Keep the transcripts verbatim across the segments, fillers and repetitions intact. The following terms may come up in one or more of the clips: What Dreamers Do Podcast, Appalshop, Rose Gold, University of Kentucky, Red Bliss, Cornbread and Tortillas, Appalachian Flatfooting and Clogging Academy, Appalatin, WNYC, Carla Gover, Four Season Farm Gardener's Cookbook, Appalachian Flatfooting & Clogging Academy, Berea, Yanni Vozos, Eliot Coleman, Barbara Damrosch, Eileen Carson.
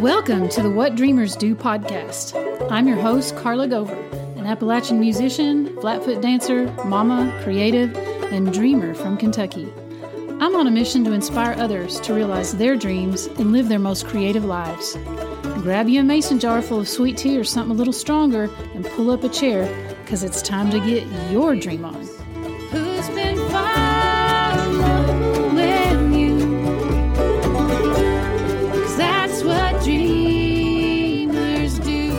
Welcome to the What Dreamers Do podcast. I'm your host, Carla Gover, an Appalachian musician, flatfoot dancer, mama, creative, and dreamer from Kentucky. I'm on a mission to inspire others to realize their dreams and live their most creative lives. Grab you a mason jar full of sweet tea or something a little stronger and pull up a chair because it's time to get your dream on. Who's been following you? Because that's what dreamers do.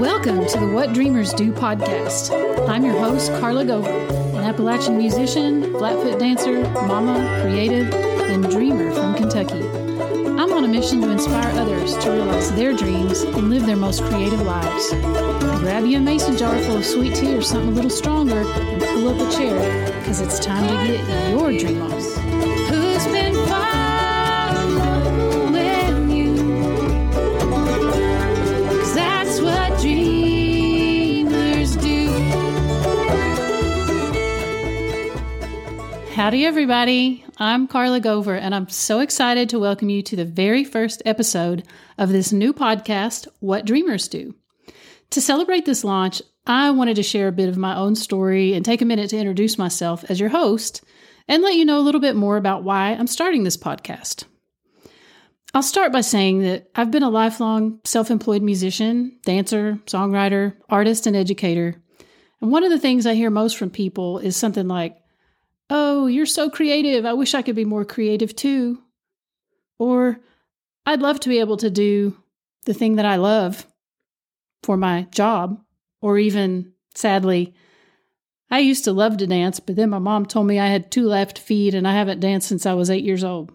Welcome to the What Dreamers Do podcast. I'm your host, Carla Gover, an Appalachian musician, flatfoot dancer, mama, creative, and dreamer from Kentucky. I'm on a mission to inspire others to realize their dreams and live their most creative lives. Grab you a mason jar full of sweet tea or something a little stronger and pull up a chair because it's time to get your dream on. Who's been following you? Because that's what dreamers do. Howdy, everybody. I'm Carla Gover, and I'm so excited to welcome you to the very first episode of this new podcast, What Dreamers Do. To celebrate this launch, I wanted to share a bit of my own story and take a minute to introduce myself as your host and let you know a little bit more about why I'm starting this podcast. I'll start by saying that I've been a lifelong self-employed musician, dancer, songwriter, artist, and educator. And one of the things I hear most from people is something like, "Oh, you're so creative. I wish I could be more creative too." Or, "I'd love to be able to do the thing that I love for my job." Or even, sadly, "I used to love to dance, but then my mom told me I had two left feet and I haven't danced since I was eight years old."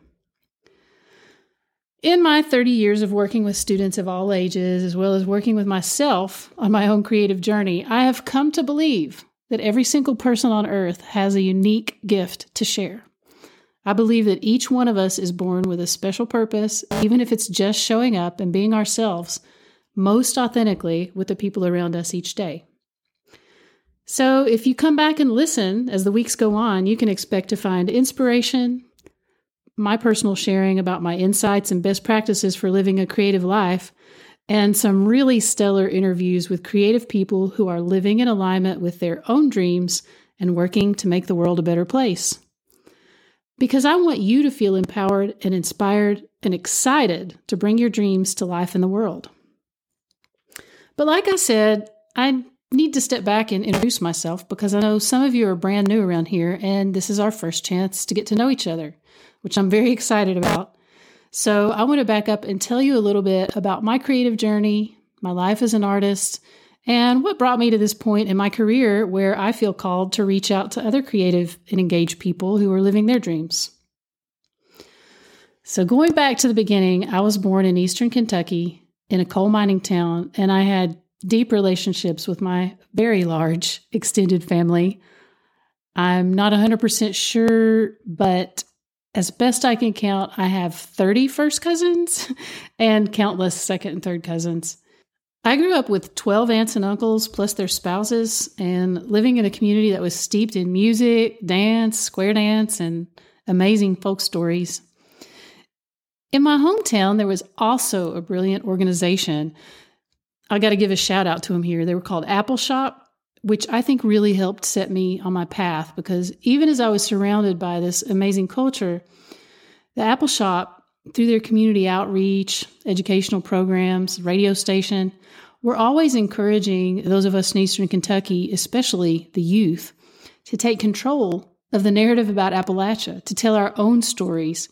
In my thirty years of working with students of all ages, as well as working with myself on my own creative journey, I have come to believe that every single person on earth has a unique gift to share. I believe that each one of us is born with a special purpose, even if it's just showing up and being ourselves most authentically with the people around us each day. So if you come back and listen as the weeks go on, you can expect to find inspiration, my personal sharing about my insights and best practices for living a creative life, and some really stellar interviews with creative people who are living in alignment with their own dreams and working to make the world a better place. Because I want you to feel empowered and inspired and excited to bring your dreams to life in the world. But like I said, I need to step back and introduce myself because I know some of you are brand new around here and this is our first chance to get to know each other, which I'm very excited about. So I want to back up and tell you a little bit about my creative journey, my life as an artist, and what brought me to this point in my career where I feel called to reach out to other creative and engaged people who are living their dreams. So going back to the beginning, I was born in Eastern Kentucky in a coal mining town, and I had deep relationships with my very large extended family. I'm not one hundred percent sure, but as best I can count, I have thirty first cousins and countless second and third cousins. I grew up with twelve aunts and uncles, plus their spouses, and living in a community that was steeped in music, dance, square dance, and amazing folk stories. In my hometown, there was also a brilliant organization. I got to give a shout out to them here. They were called Appalshop, which I think really helped set me on my path because even as I was surrounded by this amazing culture, the Appalshop, through their community outreach, educational programs, radio station, were always encouraging those of us in Eastern Kentucky, especially the youth, to take control of the narrative about Appalachia, to tell our own stories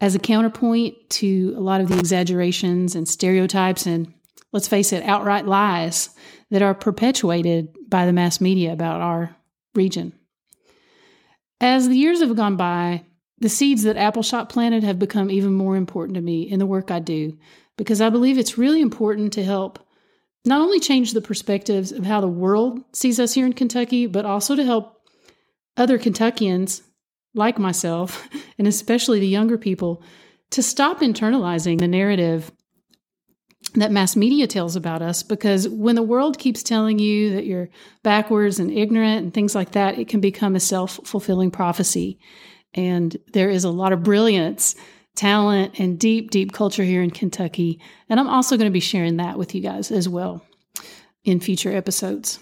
as a counterpoint to a lot of the exaggerations and stereotypes and, let's face it, outright lies that are perpetuated by the mass media about our region. As the years have gone by, the seeds that Appalshop planted have become even more important to me in the work I do, because I believe it's really important to help not only change the perspectives of how the world sees us here in Kentucky, but also to help other Kentuckians like myself, and especially the younger people, to stop internalizing the narrative that mass media tells about us, because when the world keeps telling you that you're backwards and ignorant and things like that, it can become a self-fulfilling prophecy. And there is a lot of brilliance, talent, and deep, deep culture here in Kentucky. And I'm also going to be sharing that with you guys as well in future episodes.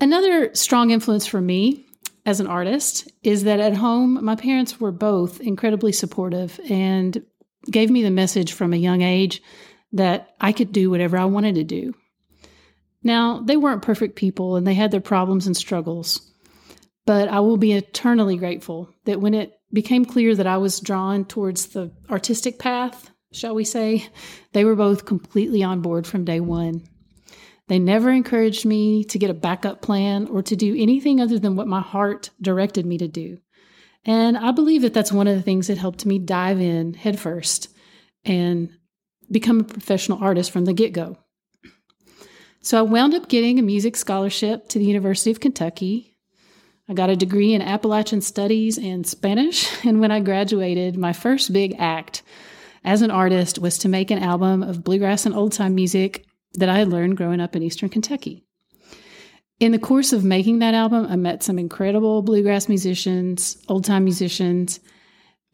Another strong influence for me as an artist is that at home, my parents were both incredibly supportive and gave me the message from a young age that I could do whatever I wanted to do. Now, they weren't perfect people and they had their problems and struggles, but I will be eternally grateful that when it became clear that I was drawn towards the artistic path, shall we say, they were both completely on board from day one. They never encouraged me to get a backup plan or to do anything other than what my heart directed me to do. And I believe that that's one of the things that helped me dive in headfirst and become a professional artist from the get-go. So I wound up getting a music scholarship to the University of Kentucky. I got a degree in Appalachian Studies and Spanish. And when I graduated, my first big act as an artist was to make an album of bluegrass and old-time music that I had learned growing up in Eastern Kentucky. In the course of making that album, I met some incredible bluegrass musicians, old-time musicians,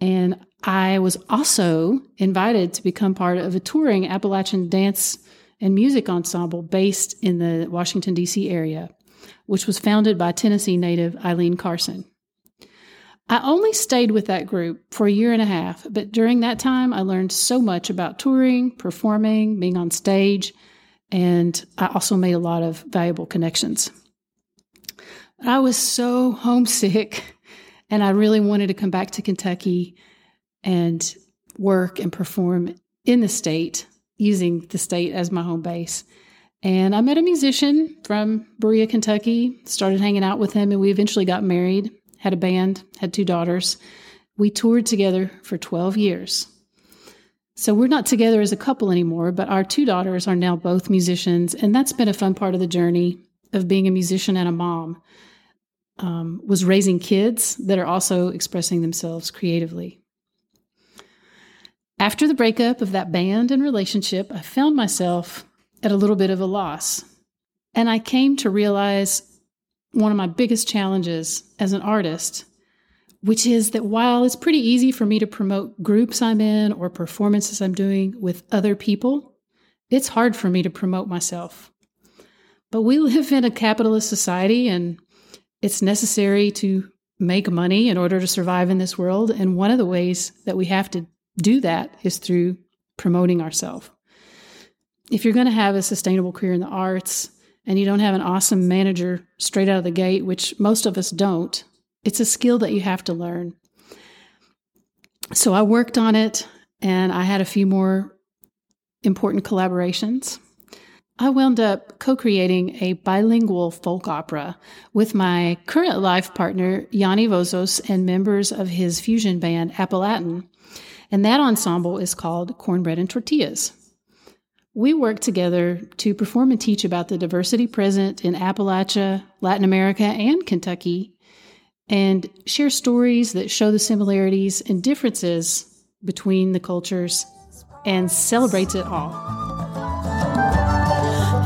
and I was also invited to become part of a touring Appalachian dance and music ensemble based in the Washington, D C area, which was founded by Tennessee native Eileen Carson. I only stayed with that group for a year and a half, but during that time, I learned so much about touring, performing, being on stage, and I also made a lot of valuable connections. I was so homesick, and I really wanted to come back to Kentucky and work and perform in the state, using the state as my home base. And I met a musician from Berea, Kentucky, started hanging out with him, and we eventually got married, had a band, had two daughters. We toured together for twelve years. So we're not together as a couple anymore, but our two daughters are now both musicians, and that's been a fun part of the journey of being a musician and a mom, um, was raising kids that are also expressing themselves creatively. After the breakup of that band and relationship, I found myself at a little bit of a loss, and I came to realize one of my biggest challenges as an artist, which is that while it's pretty easy for me to promote groups I'm in or performances I'm doing with other people, it's hard for me to promote myself. But we live in a capitalist society, and it's necessary to make money in order to survive in this world. And one of the ways that we have to do that is through promoting ourselves. If you're going to have a sustainable career in the arts and you don't have an awesome manager straight out of the gate, which most of us don't, it's a skill that you have to learn. So I worked on it, and I had a few more important collaborations. I wound up co-creating a bilingual folk opera with my current life partner, Yanni Vozos, and members of his fusion band, Appalatin. And that ensemble is called Cornbread and Tortillas. We work together to perform and teach about the diversity present in Appalachia, Latin America, and Kentucky, and share stories that show the similarities and differences between the cultures and celebrates it all.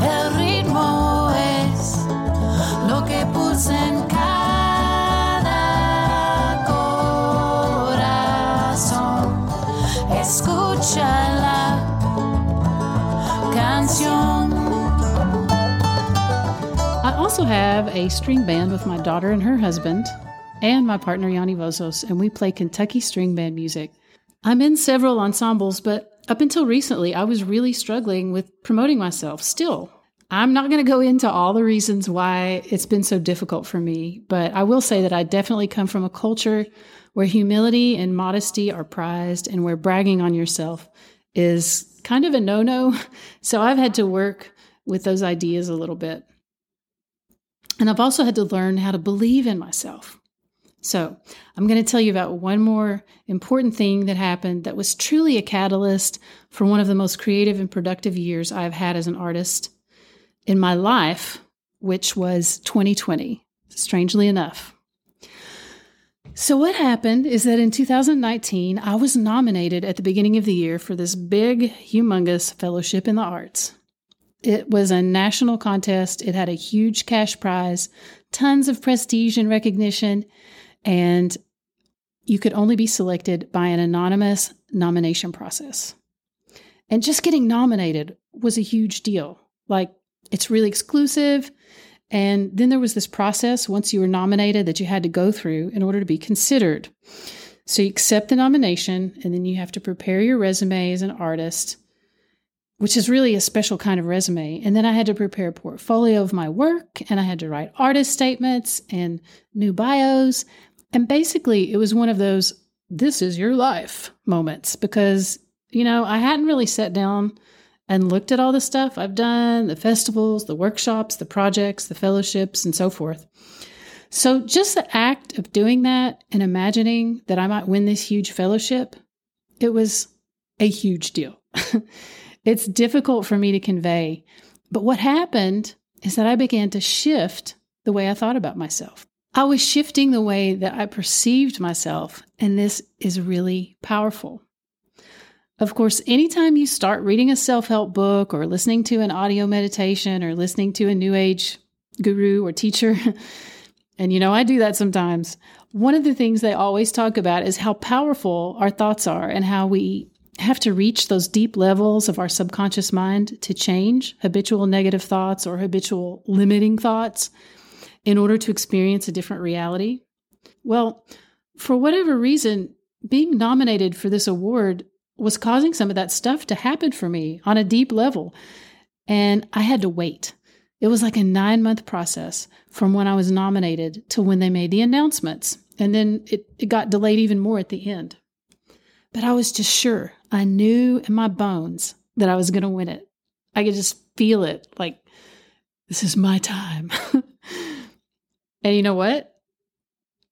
El ritmo es lo que pulsa en cada corazón. Escucha la canción. I also have a string band with my daughter and her husband, and my partner, Yanni Vozos, and we play Kentucky string band music. I'm in several ensembles, but up until recently, I was really struggling with promoting myself still. I'm not going to go into all the reasons why it's been so difficult for me, but I will say that I definitely come from a culture where humility and modesty are prized and where bragging on yourself is kind of a no-no. So I've had to work with those ideas a little bit. And I've also had to learn how to believe in myself. So I'm going to tell you about one more important thing that happened that was truly a catalyst for one of the most creative and productive years I've had as an artist in my life, which was twenty twenty, strangely enough. So what happened is that in two thousand nineteen, I was nominated at the beginning of the year for this big, humongous fellowship in the arts. It was a national contest. It had a huge cash prize, tons of prestige and recognition. And you could only be selected by an anonymous nomination process. And just getting nominated was a huge deal. Like, it's really exclusive. And then there was this process, once you were nominated, that you had to go through in order to be considered. So you accept the nomination, and then you have to prepare your resume as an artist, which is really a special kind of resume. And then I had to prepare a portfolio of my work, and I had to write artist statements and new bios. And basically, it was one of those, this is your life moments, because, you know, I hadn't really sat down and looked at all the stuff I've done, the festivals, the workshops, the projects, the fellowships, and so forth. So just the act of doing that and imagining that I might win this huge fellowship, it was a huge deal. It's difficult for me to convey. But what happened is that I began to shift the way I thought about myself. I was shifting the way that I perceived myself, and this is really powerful. Of course, anytime you start reading a self-help book or listening to an audio meditation or listening to a new age guru or teacher, and you know, I do that sometimes. One of the things they always talk about is how powerful our thoughts are and how we have to reach those deep levels of our subconscious mind to change habitual negative thoughts or habitual limiting thoughts in order to experience a different reality. Well, for whatever reason, being nominated for this award was causing some of that stuff to happen for me on a deep level, and I had to wait. It was like a nine-month process from when I was nominated to when they made the announcements. And then it, it got delayed even more at the end. But I was just sure. I knew in my bones that I was going to win it. I could just feel it, like, this is my time. And you know what?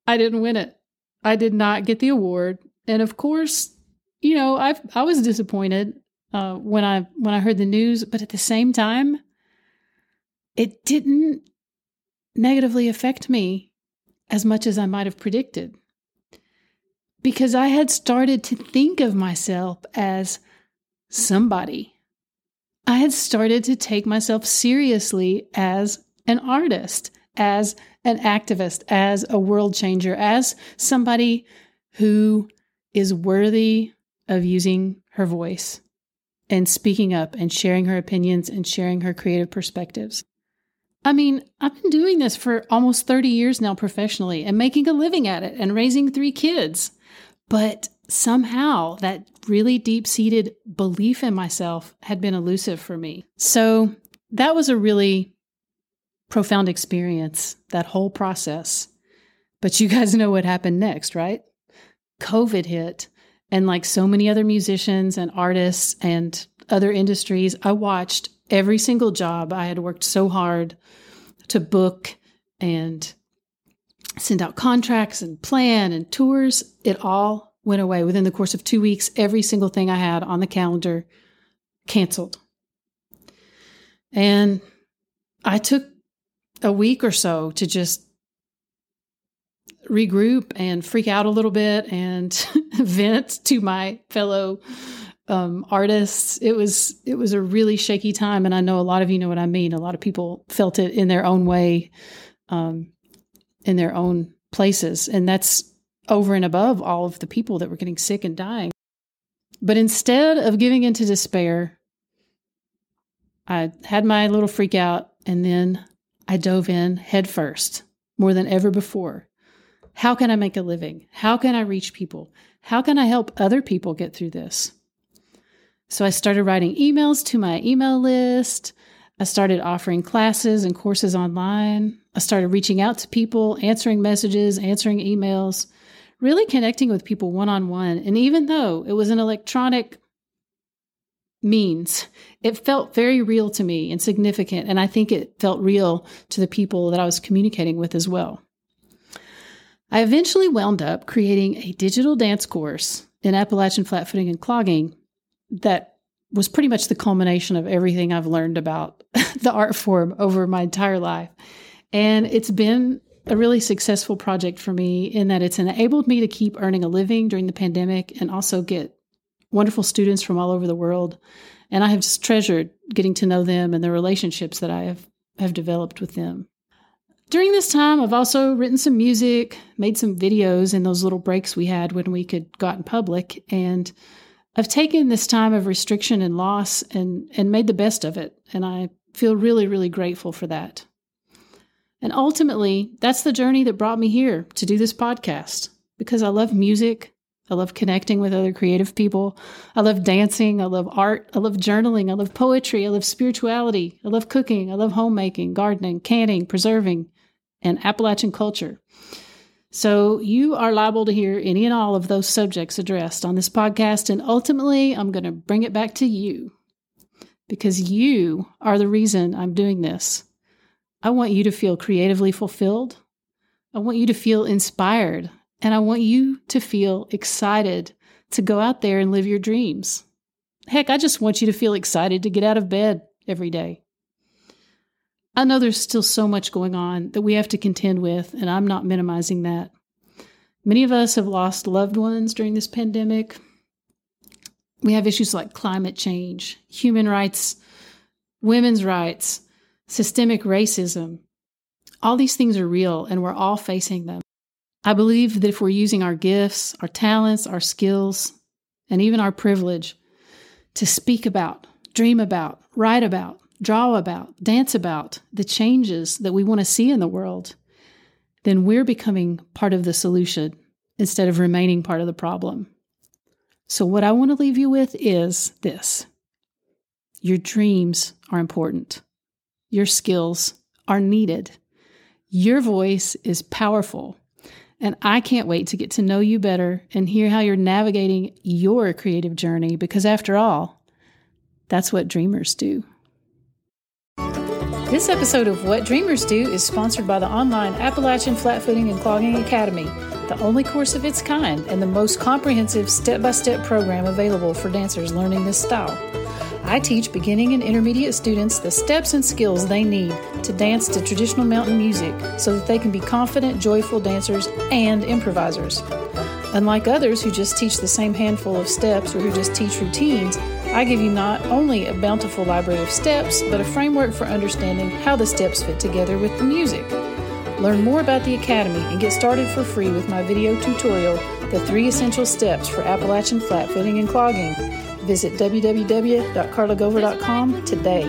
I didn't win it. I did not get the award. And of course, you know, I I was disappointed uh, when I when I heard the news. But at the same time, it didn't negatively affect me as much as I might have predicted, because I had started to think of myself as somebody. I had started to take myself seriously as an artist, as an activist, as a world changer, as somebody who is worthy of using her voice and speaking up and sharing her opinions and sharing her creative perspectives. I mean, I've been doing this for almost thirty years now professionally and making a living at it and raising three kids. But somehow that really deep-seated belief in myself had been elusive for me. So that was a really profound experience, that whole process. But you guys know what happened next, right? COVID hit. And like so many other musicians and artists and other industries, I watched every single job I had worked so hard to book and send out contracts and plan and tours, it all went away. Within the course of two weeks, every single thing I had on the calendar canceled. And I took a week or so to just regroup and freak out a little bit and vent to my fellow Um, artists. It was, it was a really shaky time. And I know a lot of you know what I mean. A lot of people felt it in their own way, um, in their own places. And that's over and above all of the people that were getting sick and dying. But instead of giving into despair, I had my little freak out and then I dove in head first, more than ever before. How can I make a living? How can I reach people? How can I help other people get through this? So I started writing emails to my email list. I started offering classes and courses online. I started reaching out to people, answering messages, answering emails, really connecting with people one-on-one. And even though it was an electronic means, it felt very real to me and significant. And I think it felt real to the people that I was communicating with as well. I eventually wound up creating a digital dance course in Appalachian Flatfooting and Clogging that was pretty much the culmination of everything I've learned about the art form over my entire life. And it's been a really successful project for me in that it's enabled me to keep earning a living during the pandemic and also get wonderful students from all over the world. And I have just treasured getting to know them and the relationships that I have, have developed with them. During this time, I've also written some music, made some videos in those little breaks we had when we could go out in public. And I've taken this time of restriction and loss and, and made the best of it. And I feel really, really grateful for that. And ultimately, that's the journey that brought me here to do this podcast, because I love music. I love connecting with other creative people. I love dancing. I love art. I love journaling. I love poetry. I love spirituality. I love cooking. I love homemaking, gardening, canning, preserving, and Appalachian culture. So you are liable to hear any and all of those subjects addressed on this podcast. And ultimately, I'm going to bring it back to you, because you are the reason I'm doing this. I want you to feel creatively fulfilled. I want you to feel inspired. And I want you to feel excited to go out there and live your dreams. Heck, I just want you to feel excited to get out of bed every day. I know there's still so much going on that we have to contend with, and I'm not minimizing that. Many of us have lost loved ones during this pandemic. We have issues like climate change, human rights, women's rights, systemic racism. All these things are real, and we're all facing them. I believe that if we're using our gifts, our talents, our skills, and even our privilege to speak about, dream about, write about, draw about, dance about the changes that we want to see in the world, then we're becoming part of the solution instead of remaining part of the problem. So what I want to leave you with is this. Your dreams are important. Your skills are needed. Your voice is powerful. And I can't wait to get to know you better and hear how you're navigating your creative journey, because after all, that's what dreamers do. This episode of What Dreamers Do is sponsored by the online Appalachian Flatfooting and Clogging Academy, the only course of its kind and the most comprehensive step-by-step program available for dancers learning this style. I teach beginning and intermediate students the steps and skills they need to dance to traditional mountain music so that they can be confident, joyful dancers and improvisers. Unlike others who just teach the same handful of steps or who just teach routines, I give you not only a bountiful library of steps, but a framework for understanding how the steps fit together with the music. Learn more about the Academy and get started for free with my video tutorial, The Three Essential Steps for Appalachian Flatfooting and Clogging. Visit w w w dot carla gover dot com today.